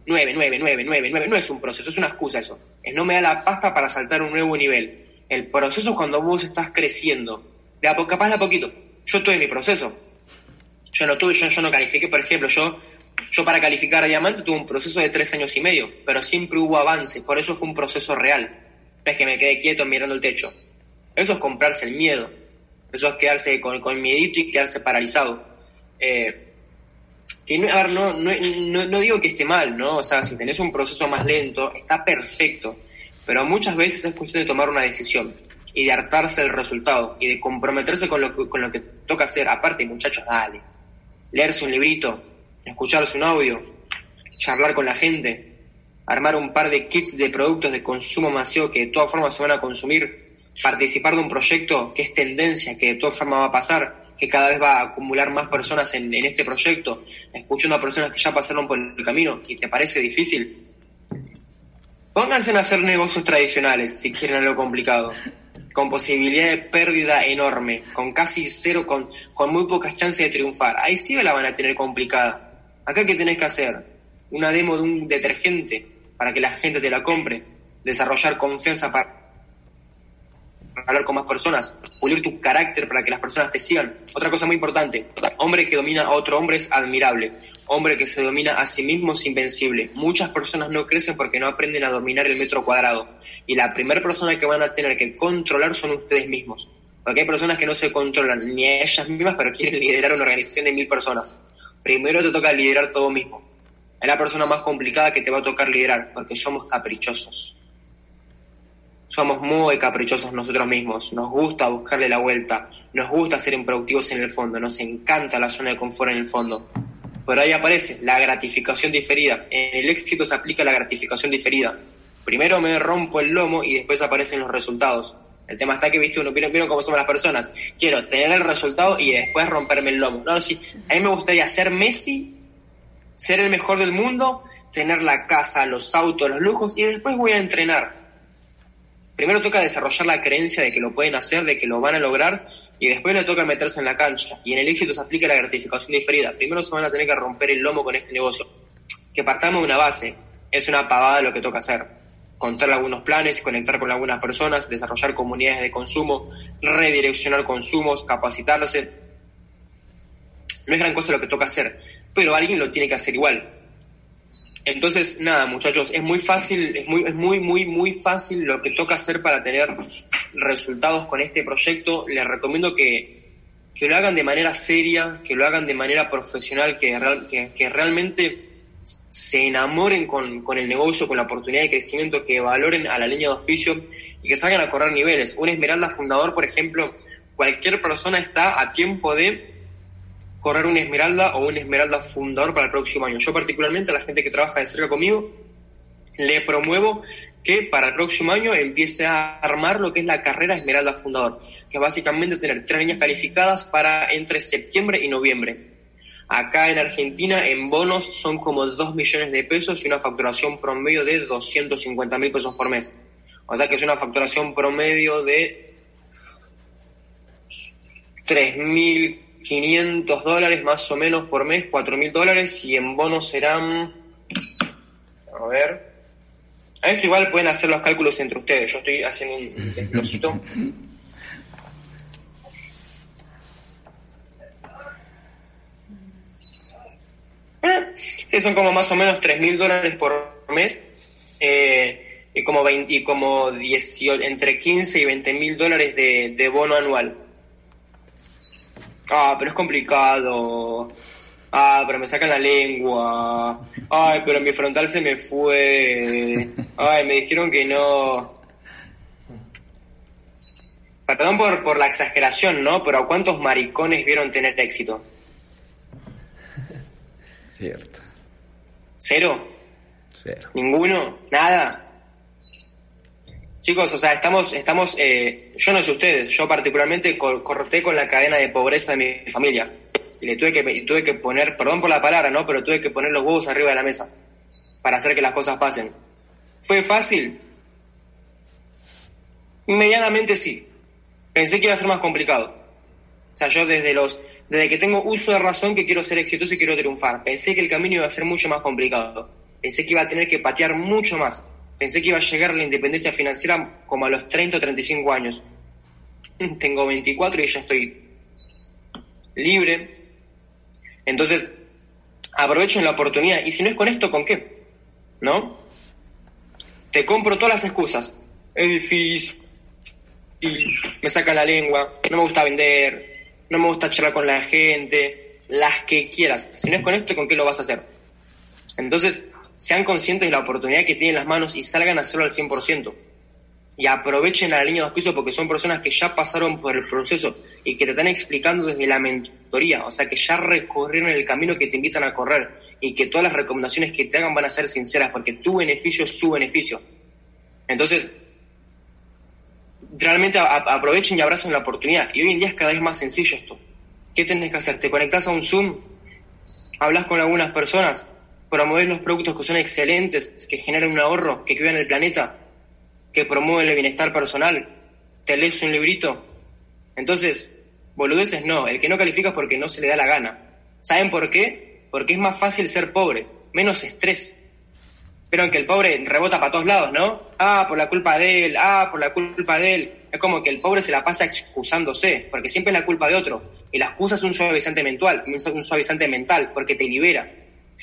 9, no es un proceso, es una excusa eso. Es no me da la pasta para saltar un nuevo nivel. El proceso es cuando vos estás creciendo. Capaz de a poquito. Yo tuve mi proceso. Yo no califiqué, por ejemplo, Yo para calificar a diamante tuve un proceso de 3 años y medio, pero siempre hubo avances, por eso fue un proceso real. No es que me quedé quieto mirando el techo. Eso es comprarse el miedo, eso es quedarse con miedito y quedarse paralizado. No digo que esté mal, ¿no? O sea, si tenés un proceso más lento, está perfecto, pero muchas veces es cuestión de tomar una decisión y de hartarse del resultado y de comprometerse con lo que toca hacer. Aparte, muchachos, dale, leerse un librito, escucharse un audio, charlar con la gente, armar un par de kits de productos de consumo masivo que de todas formas se van a consumir, participar de un proyecto que es tendencia, que de todas formas va a pasar, que cada vez va a acumular más personas en este proyecto, escuchando a personas que ya pasaron por el camino y te parece difícil. Pónganse a hacer negocios tradicionales si quieren algo complicado, con posibilidad de pérdida enorme, con casi cero, con muy pocas chances de triunfar. Ahí sí la van a tener complicada. Acá, ¿qué tenés que hacer? Una demo de un detergente para que la gente te la compre. Desarrollar confianza para hablar con más personas. Pulir tu carácter para que las personas te sigan. Otra cosa muy importante. Hombre que domina a otro hombre es admirable. Hombre que se domina a sí mismo es invencible. Muchas personas no crecen porque no aprenden a dominar el metro cuadrado. Y la primera persona que van a tener que controlar son ustedes mismos. Porque hay personas que no se controlan ni a ellas mismas, pero quieren liderar una organización de 1.000 personas. Primero te toca liderar todo mismo. Es la persona más complicada que te va a tocar liderar, porque somos caprichosos. Somos muy caprichosos nosotros mismos. Nos gusta buscarle la vuelta. Nos gusta ser improductivos en el fondo. Nos encanta la zona de confort en el fondo. Pero ahí aparece la gratificación diferida. En el éxito se aplica la gratificación diferida. Primero me rompo el lomo y después aparecen los resultados. El tema está que, ¿vieron cómo somos las personas? Quiero tener el resultado y después romperme el lomo. No, sí, a mí me gustaría ser Messi, ser el mejor del mundo, tener la casa, los autos, los lujos, y después voy a entrenar. Primero toca desarrollar la creencia de que lo pueden hacer, de que lo van a lograr, y después le toca meterse en la cancha. Y en el éxito se aplica la gratificación diferida. Primero se van a tener que romper el lomo con este negocio. que partamos de una base. Es una pavada lo que toca hacer. Contar algunos planes, conectar con algunas personas, desarrollar comunidades de consumo, redireccionar consumos, capacitarse. No es gran cosa lo que toca hacer, pero alguien lo tiene que hacer igual. Entonces, nada, muchachos, es muy fácil, es muy fácil lo que toca hacer para tener resultados con este proyecto. Les recomiendo que lo hagan de manera seria, que lo hagan de manera profesional, que realmente se enamoren con el negocio, con la oportunidad de crecimiento, que valoren a la línea de auspicio y que salgan a correr niveles. Un Esmeralda fundador, por ejemplo, cualquier persona está a tiempo de correr un Esmeralda o un Esmeralda fundador para el próximo año. Yo particularmente, a la gente que trabaja de cerca conmigo, le promuevo que para el próximo año empiece a armar lo que es la carrera Esmeralda fundador, que es básicamente tener 3 líneas calificadas para entre septiembre y noviembre. Acá en Argentina, en bonos, son como 2 millones de pesos y una facturación promedio de 250 mil pesos por mes. O sea que es una facturación promedio de $3.500 más o menos por mes, $4.000, y en bonos serán, a ver, a esto igual pueden hacer los cálculos entre ustedes, yo estoy haciendo un desglosito. Sí, son como más o menos $3.000 por mes, y como 18, entre 15 y $20.000 de bono anual. Ah, pero es complicado. Ah, pero me sacan la lengua. Ay, pero mi frontal se me fue. Ay, me dijeron que no. Perdón por la exageración, ¿no? Pero ¿a cuántos maricones vieron tener éxito? Cierto. ¿Cero? Cero. ¿Ninguno? ¿Nada? Chicos, o sea, estamos, yo no sé ustedes, yo particularmente corté con la cadena de pobreza de mi familia. Y le tuve que poner, perdón por la palabra, ¿no? Pero tuve que poner los huevos arriba de la mesa para hacer que las cosas pasen. ¿Fue fácil? Medianamente sí. Pensé que iba a ser más complicado. O sea, yo desde que tengo uso de razón que quiero ser exitoso y quiero triunfar. Pensé que el camino iba a ser mucho más complicado. Pensé que iba a tener que patear mucho más. Pensé que iba a llegar a la independencia financiera como a los 30 o 35 años. Tengo 24 y ya estoy libre. Entonces, aprovechen la oportunidad. Y si no es con esto, ¿con qué? ¿No? Te compro todas las excusas. Es difícil. Me sacan la lengua. No me gusta vender. No me gusta charlar con la gente. Las que quieras. Si no es con esto, ¿con qué lo vas a hacer? Entonces, sean conscientes de la oportunidad que tienen en las manos y salgan a hacerlo al 100%. Y aprovechen a la línea de auspicio porque son personas que ya pasaron por el proceso y que te están explicando desde la mentoría, o sea que ya recorrieron el camino que te invitan a correr y que todas las recomendaciones que te hagan van a ser sinceras porque tu beneficio es su beneficio. Entonces, realmente aprovechen y abracen la oportunidad. Y hoy en día es cada vez más sencillo esto. ¿Qué tenés que hacer? ¿Te conectás a un Zoom? ¿Hablas con algunas personas? Promover los productos que son excelentes, que generan un ahorro, que cuidan el planeta, que promueven el bienestar personal, te lees un librito. Entonces, boludeces no, el que no califica es porque no se le da la gana. ¿Saben por qué? Porque es más fácil ser pobre, menos estrés. Pero aunque el pobre rebota para todos lados, ¿no? Ah, por la culpa de él, ah, por la culpa de él. Es como que el pobre se la pasa excusándose, porque siempre es la culpa de otro. Y la excusa es un suavizante mental, porque te libera.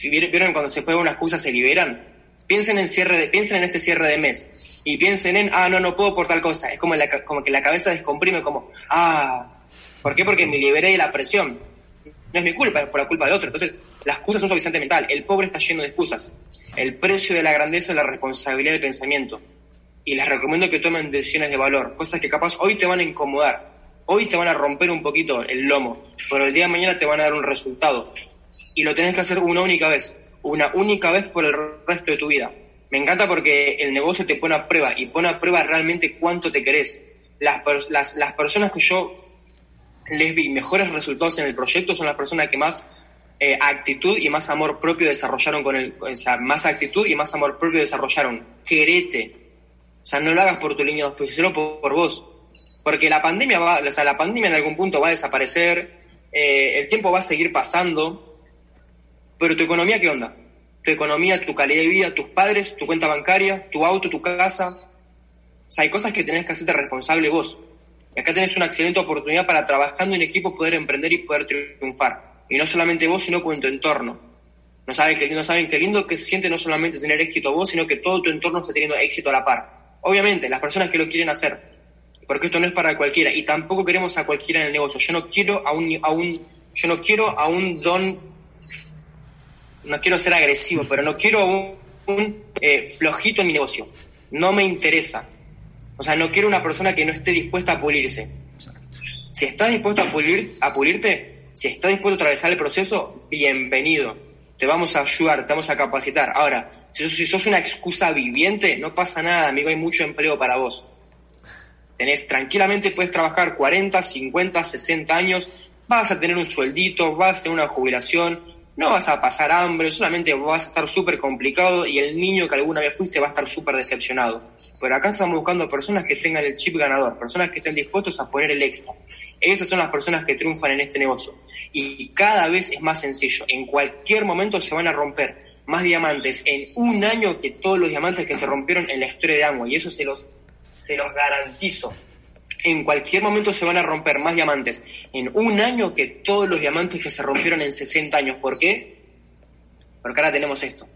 ¿Vieron cuando se pone una excusa se liberan? Piensen en este cierre de mes y piensen en, no puedo por tal cosa. Es como que la cabeza descomprime como, ¿por qué? Porque me liberé de la presión. No es mi culpa, es por la culpa de otro. Entonces, la excusa es un suavizante mental. El pobre está lleno de excusas. El precio de la grandeza es la responsabilidad del pensamiento. Y les recomiendo que tomen decisiones de valor, cosas que capaz hoy te van a incomodar, hoy te van a romper un poquito el lomo, pero el día de mañana te van a dar un resultado. Y lo tenés que hacer una única vez por el resto de tu vida. Me encanta porque el negocio te pone a prueba y pone a prueba realmente cuánto te querés. Las personas que yo les vi mejores resultados en el proyecto son las personas que más actitud y más amor propio desarrollaron Querete. O sea, no lo hagas por tu línea de auspicio, sino por vos. Porque la pandemia en algún punto va a desaparecer, el tiempo va a seguir pasando. Pero tu economía, ¿qué onda? tu economía, tu calidad de vida, tus padres, tu cuenta bancaria, tu auto, tu casa. O sea, hay cosas que tenés que hacerte responsable vos. Y acá tenés una excelente oportunidad para, trabajando en equipo, poder emprender y poder triunfar. Y no solamente vos, sino con tu entorno. No saben qué lindo que se siente no solamente tener éxito vos, sino que todo tu entorno está teniendo éxito a la par. Obviamente, las personas que lo quieren hacer, porque esto no es para cualquiera, y tampoco queremos a cualquiera en el negocio. No quiero ser agresivo, pero no quiero un flojito en mi negocio. No me interesa. O sea, no quiero una persona que no esté dispuesta a pulirse. Si estás dispuesto a pulirte, si estás dispuesto a atravesar el proceso, bienvenido. Te vamos a ayudar, te vamos a capacitar. Ahora, si sos una excusa viviente, no pasa nada, amigo, hay mucho empleo para vos. Tranquilamente puedes trabajar 40, 50, 60 años, vas a tener un sueldito, vas a tener una jubilación, no vas a pasar hambre, solamente vas a estar súper complicado y el niño que alguna vez fuiste va a estar súper decepcionado. Pero acá estamos buscando personas que tengan el chip ganador, personas que estén dispuestos a poner el extra. Esas son las personas que triunfan en este negocio. Y cada vez es más sencillo. En cualquier momento se van a romper más diamantes en un año que todos los diamantes que se rompieron en la historia de Amway. Y eso se los garantizo. En cualquier momento se van a romper más diamantes en un año que todos los diamantes que se rompieron en 60 años. ¿Por qué? Porque ahora tenemos esto.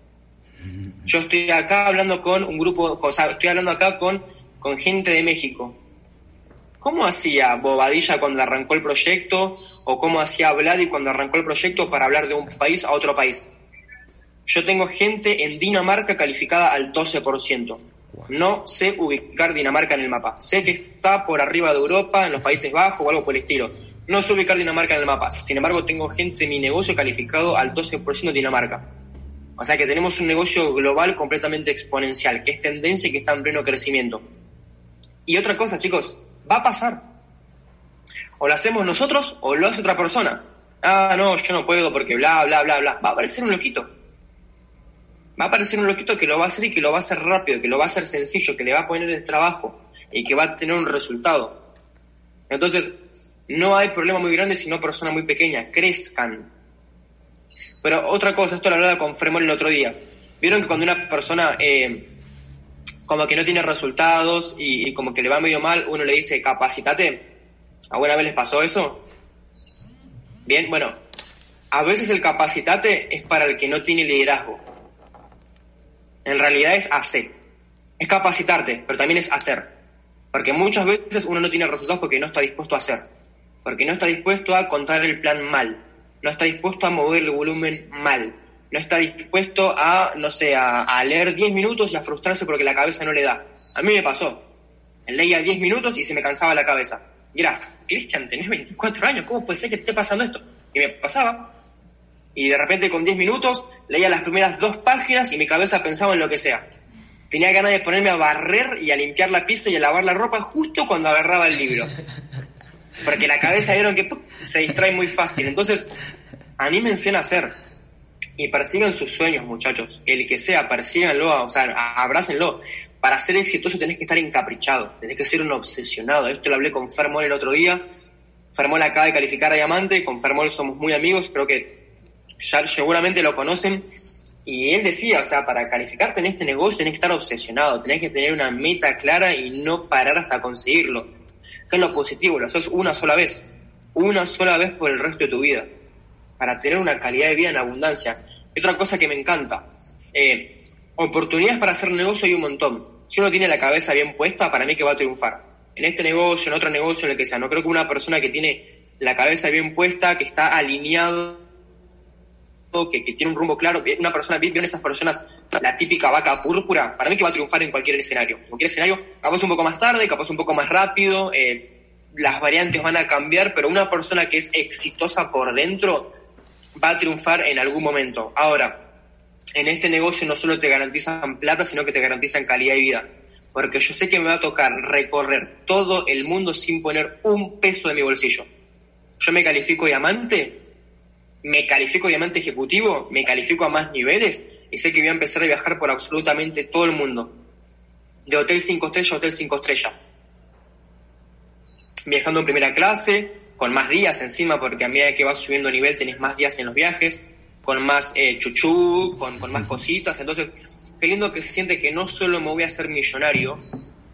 Yo estoy acá hablando con un grupo, con gente de México. ¿Cómo hacía Bobadilla cuando arrancó el proyecto? ¿O cómo hacía Vladi cuando arrancó el proyecto para hablar de un país a otro país? Yo tengo gente en Dinamarca calificada al 12%. No sé ubicar Dinamarca en el mapa. Sé que está por arriba de Europa, en los Países Bajos o algo por el estilo. No sé ubicar Dinamarca en el mapa. Sin embargo, tengo gente de mi negocio calificado al 12% de Dinamarca. O sea que tenemos un negocio global completamente exponencial, que es tendencia y que está en pleno crecimiento. Y otra cosa, chicos, va a pasar. O lo hacemos nosotros o lo hace otra persona. Ah, no, yo no puedo porque bla, bla, bla, bla. Va a aparecer un loquito. Va a aparecer un loquito que lo va a hacer y que lo va a hacer rápido, que lo va a hacer sencillo, que le va a poner el trabajo y que va a tener un resultado. Entonces, no hay problema muy grande, sino persona muy pequeña. Crezcan. Pero otra cosa, esto lo hablaba con Fremol el otro día. Vieron que cuando una persona como que no tiene resultados y como que le va medio mal, uno le dice, capacitate. ¿Alguna vez les pasó eso? Bien, bueno, a veces el capacitate es para el que no tiene liderazgo. En realidad es hacer. Es capacitarte, pero también es hacer. Porque muchas veces uno no tiene resultados porque no está dispuesto a hacer. Porque no está dispuesto a contar el plan mal. No está dispuesto a mover el volumen mal. No está dispuesto a, a leer 10 minutos y a frustrarse porque la cabeza no le da. A mí me pasó. Leía 10 minutos y se me cansaba la cabeza. Y era, Cristian, tenés 24 años, ¿cómo puede ser que esté pasando esto? Y me pasaba. Y de repente con 10 minutos leía las primeras 2 páginas y mi cabeza pensaba en lo que sea. Tenía ganas de ponerme a barrer y a limpiar la pieza y a lavar la ropa justo cuando agarraba el libro. Porque la cabeza vieron que se distrae muy fácil. Entonces, anímense a hacer. Y persigan sus sueños, muchachos. El que sea, persíganlo, abrácenlo. Para ser exitoso tenés que estar encaprichado. Tenés que ser un obsesionado. Esto lo hablé con Fermol el otro día. Fermol acaba de calificar a diamante. Con Fermol somos muy amigos. Creo que ya seguramente lo conocen, y él decía, para calificarte en este negocio tenés que estar obsesionado, tenés que tener una meta clara y no parar hasta conseguirlo. ¿Qué es lo positivo? Lo haces una sola vez por el resto de tu vida, para tener una calidad de vida en abundancia. Y otra cosa que me encanta, oportunidades para hacer negocio hay un montón. Si uno tiene la cabeza bien puesta, para mí que va a triunfar, en este negocio, en otro negocio, en el que sea. No creo que una persona que tiene la cabeza bien puesta, que está alineado, que tiene un rumbo claro, que una persona, ¿vieron esas personas, la típica vaca púrpura? Para mí que va a triunfar en cualquier escenario. Capaz un poco más tarde, capaz un poco más rápido, las variantes van a cambiar, pero una persona que es exitosa por dentro va a triunfar en algún momento. Ahora, en este negocio no solo te garantizan plata, sino que te garantizan calidad de vida. Porque yo sé que me va a tocar recorrer todo el mundo sin poner un peso de mi bolsillo. Yo me califico diamante, me califico diamante ejecutivo, me califico a más niveles y sé que voy a empezar a viajar por absolutamente todo el mundo, de hotel 5 estrellas a hotel 5 estrellas, viajando en primera clase, con más días encima, porque a medida que vas subiendo nivel tenés más días en los viajes. con más chuchú, con más cositas. Entonces, qué lindo que se siente que no solo me voy a hacer millonario,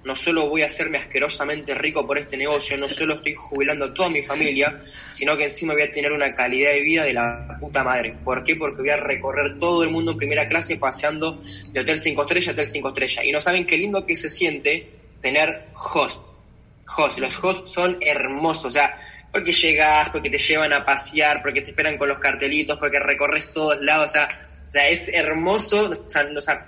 no solo voy a hacerme asquerosamente rico por este negocio, no solo estoy jubilando a toda mi familia, sino que encima voy a tener una calidad de vida de la puta madre. ¿Por qué? Porque voy a recorrer todo el mundo en primera clase paseando de hotel 5 estrellas a hotel 5 estrellas. Y no saben qué lindo que se siente tener host. Los hosts son hermosos, o sea, porque llegas, porque te llevan a pasear, porque te esperan con los cartelitos, porque recorres todos lados, o sea es hermoso. O sea,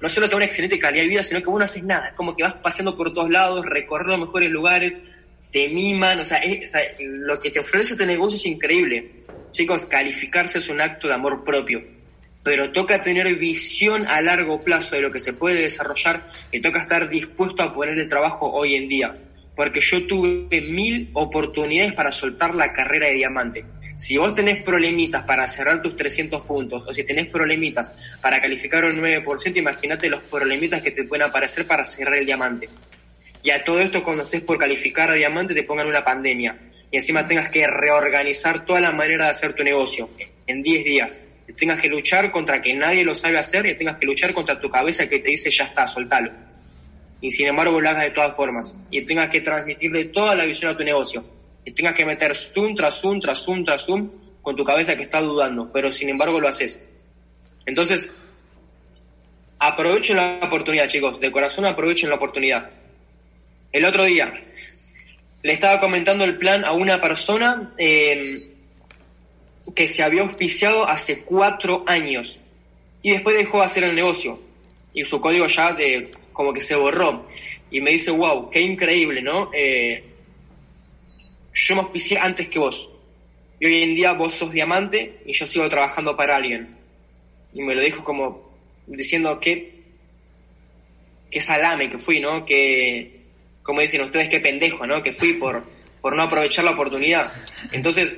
no solo te da una excelente calidad de vida, sino que vos no haces nada, es como que vas paseando por todos lados, recorres los mejores lugares, te miman, o sea, lo que te ofrece este negocio es increíble. Chicos, calificarse es un acto de amor propio, pero toca tener visión a largo plazo de lo que se puede desarrollar y toca estar dispuesto a poner el trabajo hoy en día. Porque yo tuve 1000 oportunidades para soltar la carrera de diamante. Si vos tenés problemitas para cerrar tus 300 puntos, o si tenés problemitas para calificar un 9%, imagínate los problemitas que te pueden aparecer para cerrar el diamante. Y a todo esto, cuando estés por calificar a diamante, te pongan una pandemia. Y encima tengas que reorganizar toda la manera de hacer tu negocio en 10 días. Y tengas que luchar contra que nadie lo sabe hacer y tengas que luchar contra tu cabeza que te dice, ya está, soltalo. Y sin embargo lo hagas de todas formas y tengas que transmitirle toda la visión a tu negocio y tengas que meter zoom tras zoom tras zoom tras zoom con tu cabeza que está dudando, pero sin embargo lo haces. Entonces aprovechen la oportunidad, chicos, de corazón aprovechen la oportunidad. El otro día le estaba comentando el plan a una persona que se había auspiciado hace 4 años y después dejó de hacer el negocio y su código ya de como que se borró, y me dice, wow, qué increíble, ¿no? Yo me auspicié antes que vos, y hoy en día vos sos diamante, y yo sigo trabajando para alguien. Y me lo dijo como diciendo qué salame que fui, ¿no? Que, como dicen ustedes, qué pendejo, ¿no? Que fui por no aprovechar la oportunidad. Entonces,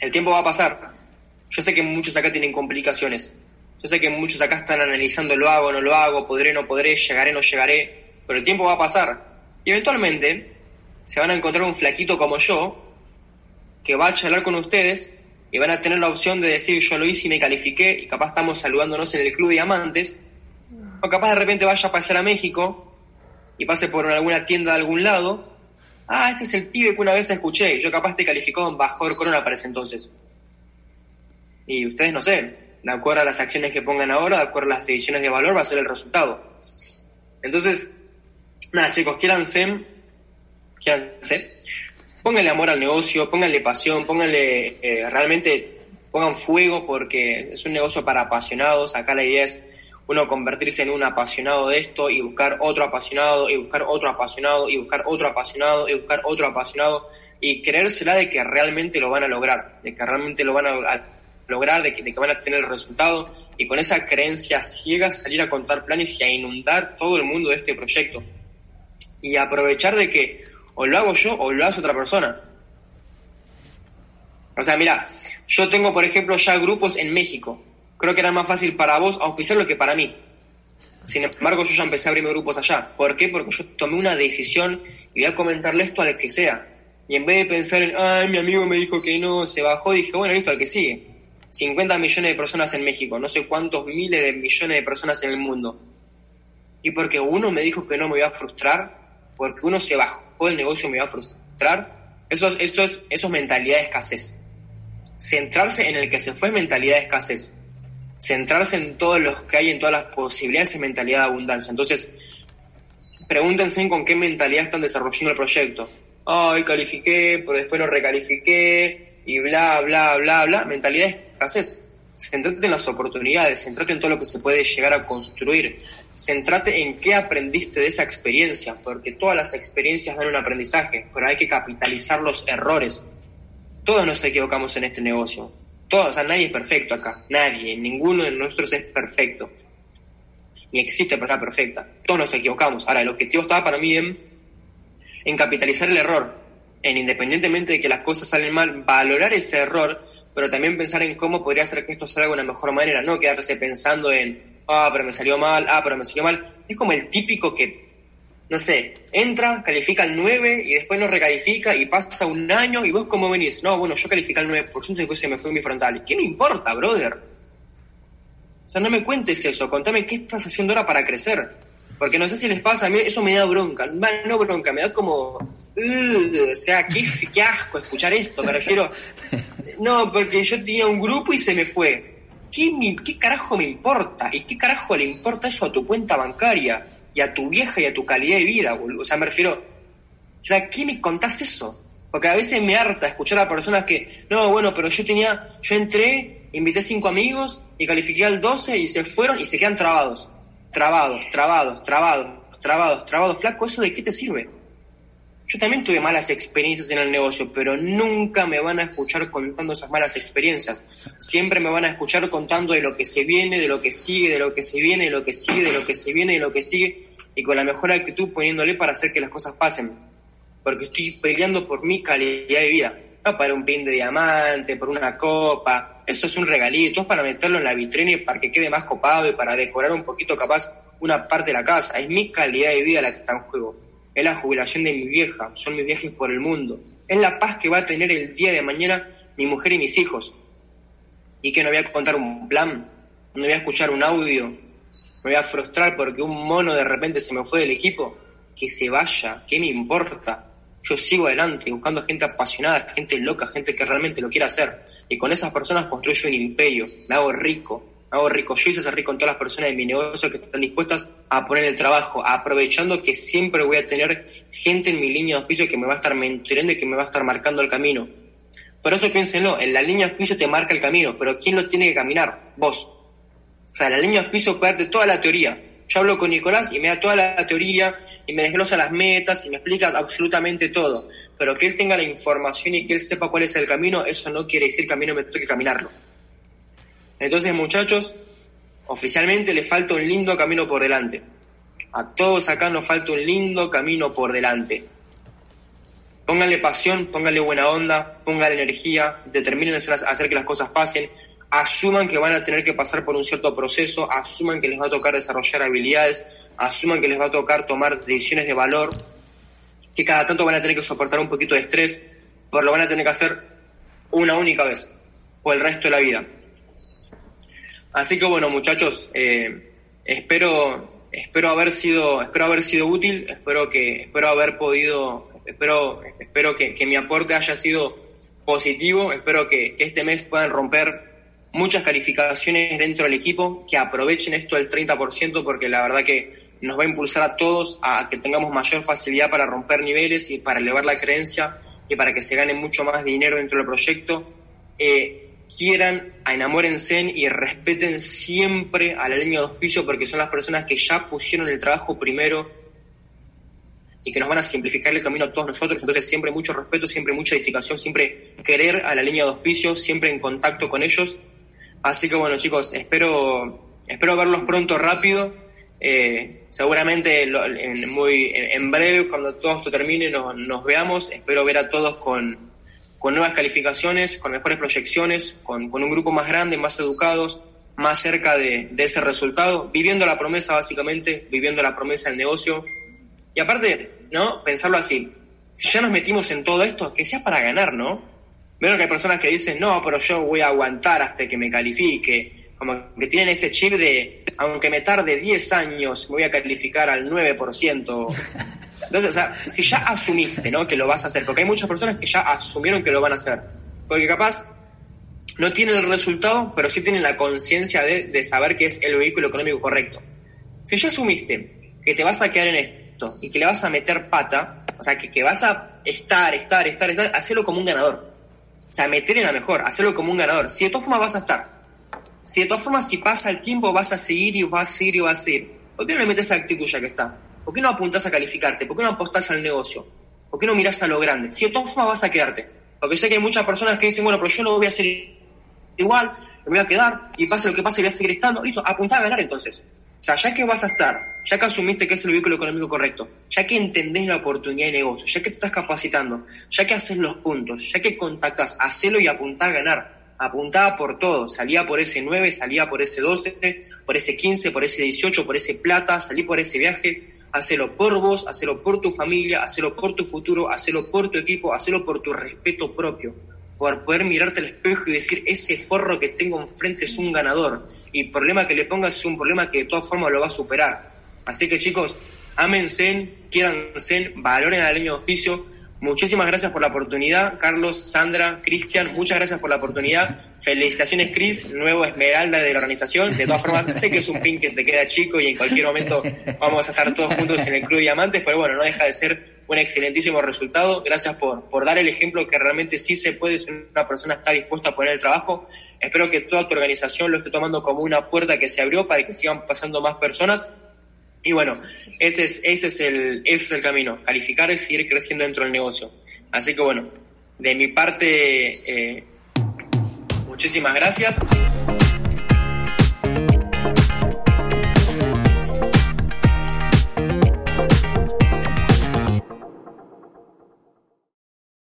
el tiempo va a pasar. Yo sé que muchos acá tienen complicaciones. Yo sé que muchos acá están analizando, lo hago, no lo hago, podré, no podré, llegaré, no llegaré, pero el tiempo va a pasar. Y eventualmente se van a encontrar un flaquito como yo, que va a charlar con ustedes y van a tener la opción de decir, yo lo hice y me califiqué, y capaz estamos saludándonos en el Club Diamantes, o capaz de repente vaya a pasear a México y pase por alguna tienda de algún lado. Ah, este es el pibe que una vez escuché, yo capaz te calificó en Bajor Corona para ese entonces. Y ustedes no sé. De acuerdo a las acciones que pongan ahora, de acuerdo a las decisiones de valor, va a ser el resultado. Entonces, nada, chicos, quiéranse, pónganle amor al negocio, pónganle pasión, pónganle, realmente pongan fuego, porque es un negocio para apasionados. Acá la idea es uno convertirse en un apasionado de esto y buscar otro apasionado, y buscar otro apasionado, y buscar otro apasionado, y buscar otro apasionado, y creérsela de que realmente lo van a lograr, de que realmente lo van a lograr, de que van a tener el resultado, y con esa creencia ciega salir a contar planes y a inundar todo el mundo de este proyecto y aprovechar de que o lo hago yo o lo hace otra persona. O sea, mira, yo tengo por ejemplo ya grupos en México. Creo que era más fácil para vos auspiciarlo que para mí. Sin embargo, yo ya empecé a abrirme grupos allá. ¿Por qué? Porque yo tomé una decisión y voy a comentarle esto al que sea, y en vez de pensar en, ay, mi amigo me dijo que no, se bajó, dije, bueno, listo, al que sigue. 50 millones de personas en México, no sé cuántos miles de millones de personas en el mundo. Y porque uno me dijo que no, me iba a frustrar, porque uno se bajó del negocio, me iba a frustrar. Eso es mentalidad de escasez. Centrarse en el que se fue es mentalidad de escasez. Centrarse en todos los que hay, en todas las posibilidades, es mentalidad de abundancia. Entonces, pregúntense con qué mentalidad están desarrollando el proyecto. Ay, califiqué, pero después lo recalifiqué, y bla, bla, bla, bla. Mentalidad de escasez. Céntrate en las oportunidades, céntrate en todo lo que se puede llegar a construir, céntrate en qué aprendiste de esa experiencia, porque todas las experiencias dan un aprendizaje, pero hay que capitalizar los errores. Todos nos equivocamos en este negocio, todos, o sea, nadie es perfecto acá, nadie, ninguno de nosotros es perfecto, ni existe persona perfecta, todos nos equivocamos. Ahora, el objetivo estaba para mí en capitalizar el error, en independientemente de que las cosas salen mal, valorar ese error, pero también pensar en cómo podría hacer que esto salga de una mejor manera, no quedarse pensando en, pero me salió mal, es como el típico que no sé, entra, califica al 9 y después no recalifica y pasa un año y vos cómo venís. No, bueno, yo califica al 9% y después se me fue mi frontal. ¿Qué me importa, brother? O sea, no me cuentes eso, contame qué estás haciendo ahora para crecer. Porque no sé si les pasa, a mí eso me da bronca. No bronca, me da como... o sea, qué asco escuchar esto, me refiero... No, porque yo tenía un grupo y se me fue. ¿Qué carajo me importa? ¿Y qué carajo le importa eso a tu cuenta bancaria? Y a tu vieja y a tu calidad de vida, boludo. O sea, me refiero... O sea, ¿qué me contás eso? Porque a veces me harta escuchar a personas que... No, bueno, pero yo entré, invité 5 amigos y califiqué al 12 y se fueron y se quedan trabados. Flaco, ¿eso de qué te sirve? Yo también tuve malas experiencias en el negocio, pero nunca me van a escuchar contando esas malas experiencias. Siempre me van a escuchar contando de lo que se viene, de lo que sigue, de lo que se viene, de lo que sigue, de lo que se viene, de lo que sigue, y con la mejor actitud poniéndole para hacer que las cosas pasen. Porque estoy peleando por mi calidad de vida. No para un pin de diamante, por una copa. Eso es un regalito, es para meterlo en la vitrina y para que quede más copado y para decorar un poquito capaz una parte de la casa. Es mi calidad de vida la que está en juego. Es la jubilación de mi vieja, son mis viajes por el mundo. Es la paz que va a tener el día de mañana mi mujer y mis hijos. Y que no voy a contar un plan, no voy a escuchar un audio, me voy a frustrar porque un mono de repente se me fue del equipo. Que se vaya, ¿qué me importa? Yo sigo adelante buscando gente apasionada, gente loca, gente que realmente lo quiera hacer. Y con esas personas construyo un imperio, me hago rico. Yo hice ser rico en todas las personas de mi negocio que están dispuestas a poner el trabajo, aprovechando que siempre voy a tener gente en mi línea de auspicio que me va a estar mentoreando y que me va a estar marcando el camino. Por eso piénsenlo, en la línea de auspicio te marca el camino, pero ¿quién lo tiene que caminar? Vos. O sea, la línea de auspicio puede darte toda la teoría. Yo hablo con Nicolás y me da toda la teoría y me desglosa las metas y me explica absolutamente todo. Pero que él tenga la información y que él sepa cuál es el camino, eso no quiere decir que a mí no me toque caminarlo. Entonces, muchachos, oficialmente les falta un lindo camino por delante. A todos acá nos falta un lindo camino por delante. Pónganle pasión, pónganle buena onda, pónganle energía, determinen hacer que las cosas pasen, asuman que van a tener que pasar por un cierto proceso, asuman que les va a tocar desarrollar habilidades, asuman que les va a tocar tomar decisiones de valor, que cada tanto van a tener que soportar un poquito de estrés, pero lo van a tener que hacer una única vez, por el resto de la vida. Así que bueno, muchachos, espero haber sido útil, espero que mi aporte haya sido positivo, espero que este mes puedan romper muchas calificaciones dentro del equipo, que aprovechen esto del 30% porque la verdad que nos va a impulsar a todos a que tengamos mayor facilidad para romper niveles y para elevar la creencia y para que se gane mucho más dinero dentro del proyecto. Quieran, enamórense y respeten siempre a la línea de auspicio porque son las personas que ya pusieron el trabajo primero y que nos van a simplificar el camino a todos nosotros. Entonces siempre mucho respeto, siempre mucha edificación, siempre querer a la línea de auspicio, siempre en contacto con ellos. Así que bueno, chicos, espero verlos pronto, rápido. Seguramente en breve, cuando todo esto termine, nos veamos. Espero ver a todos con nuevas calificaciones, con mejores proyecciones, con un grupo más grande, más educados, más cerca de ese resultado, viviendo la promesa básicamente, viviendo la promesa del negocio. Y aparte, ¿no? Pensarlo así, si ya nos metimos en todo esto, que sea para ganar, ¿no? Veo que hay personas que dicen, no, pero yo voy a aguantar hasta que me califique, como que tienen ese chip de, aunque me tarde 10 años, me voy a calificar al 9%. Entonces, o sea, si ya asumiste, ¿no?, que lo vas a hacer, porque hay muchas personas que ya asumieron que lo van a hacer, porque capaz no tienen el resultado, pero sí tienen la conciencia de saber que es el vehículo económico correcto. Si ya asumiste que te vas a quedar en esto y que le vas a meter pata, o sea, que vas a estar, hacelo como un ganador. O sea, meter en la mejor, hacelo como un ganador. Si de todas formas vas a estar, si de todas formas si pasa el tiempo vas a seguir. ¿Por qué no le metes esa actitud ya que está? ¿Por qué no apuntás a calificarte? ¿Por qué no apostás al negocio? ¿Por qué no mirás a lo grande? Si de todas formas vas a quedarte. Porque sé que hay muchas personas que dicen, bueno, pero yo lo voy a hacer igual, me voy a quedar, y pase lo que pase, voy a seguir estando. Listo, apuntá a ganar entonces. O sea, ya que vas a estar, ya que asumiste que es el vehículo económico correcto, ya que entendés la oportunidad de negocio, ya que te estás capacitando, ya que haces los puntos, ya que contactás, hacelo y apuntá a ganar. Apuntá por todo, salía por ese 9, salía por ese 12, por ese 15, por ese 18, por ese plata, salí por ese viaje. Hacelo por vos, hacelo por tu familia, hacelo por tu futuro, hacelo por tu equipo, hacelo por tu respeto propio, por poder mirarte al espejo y decir, ese forro que tengo enfrente es un ganador, y el problema que le pongas es un problema que de todas formas lo va a superar. Así que, chicos, ámense, quiéranse, valoren al leño de auspicio. Muchísimas gracias por la oportunidad, Carlos, Sandra, Cristian, muchas gracias por la oportunidad. Felicitaciones, Cris, nuevo esmeralda de la organización. De todas formas, sé que es un pin que te queda chico y en cualquier momento vamos a estar todos juntos en el Club Diamantes, pero bueno, no deja de ser un excelentísimo resultado. Gracias por dar el ejemplo que realmente sí se puede si una persona está dispuesta a poner el trabajo. Espero que toda tu organización lo esté tomando como una puerta que se abrió para que sigan pasando más personas. Y bueno, ese es el camino, calificar y seguir creciendo dentro del negocio. Así que bueno, de mi parte, muchísimas gracias.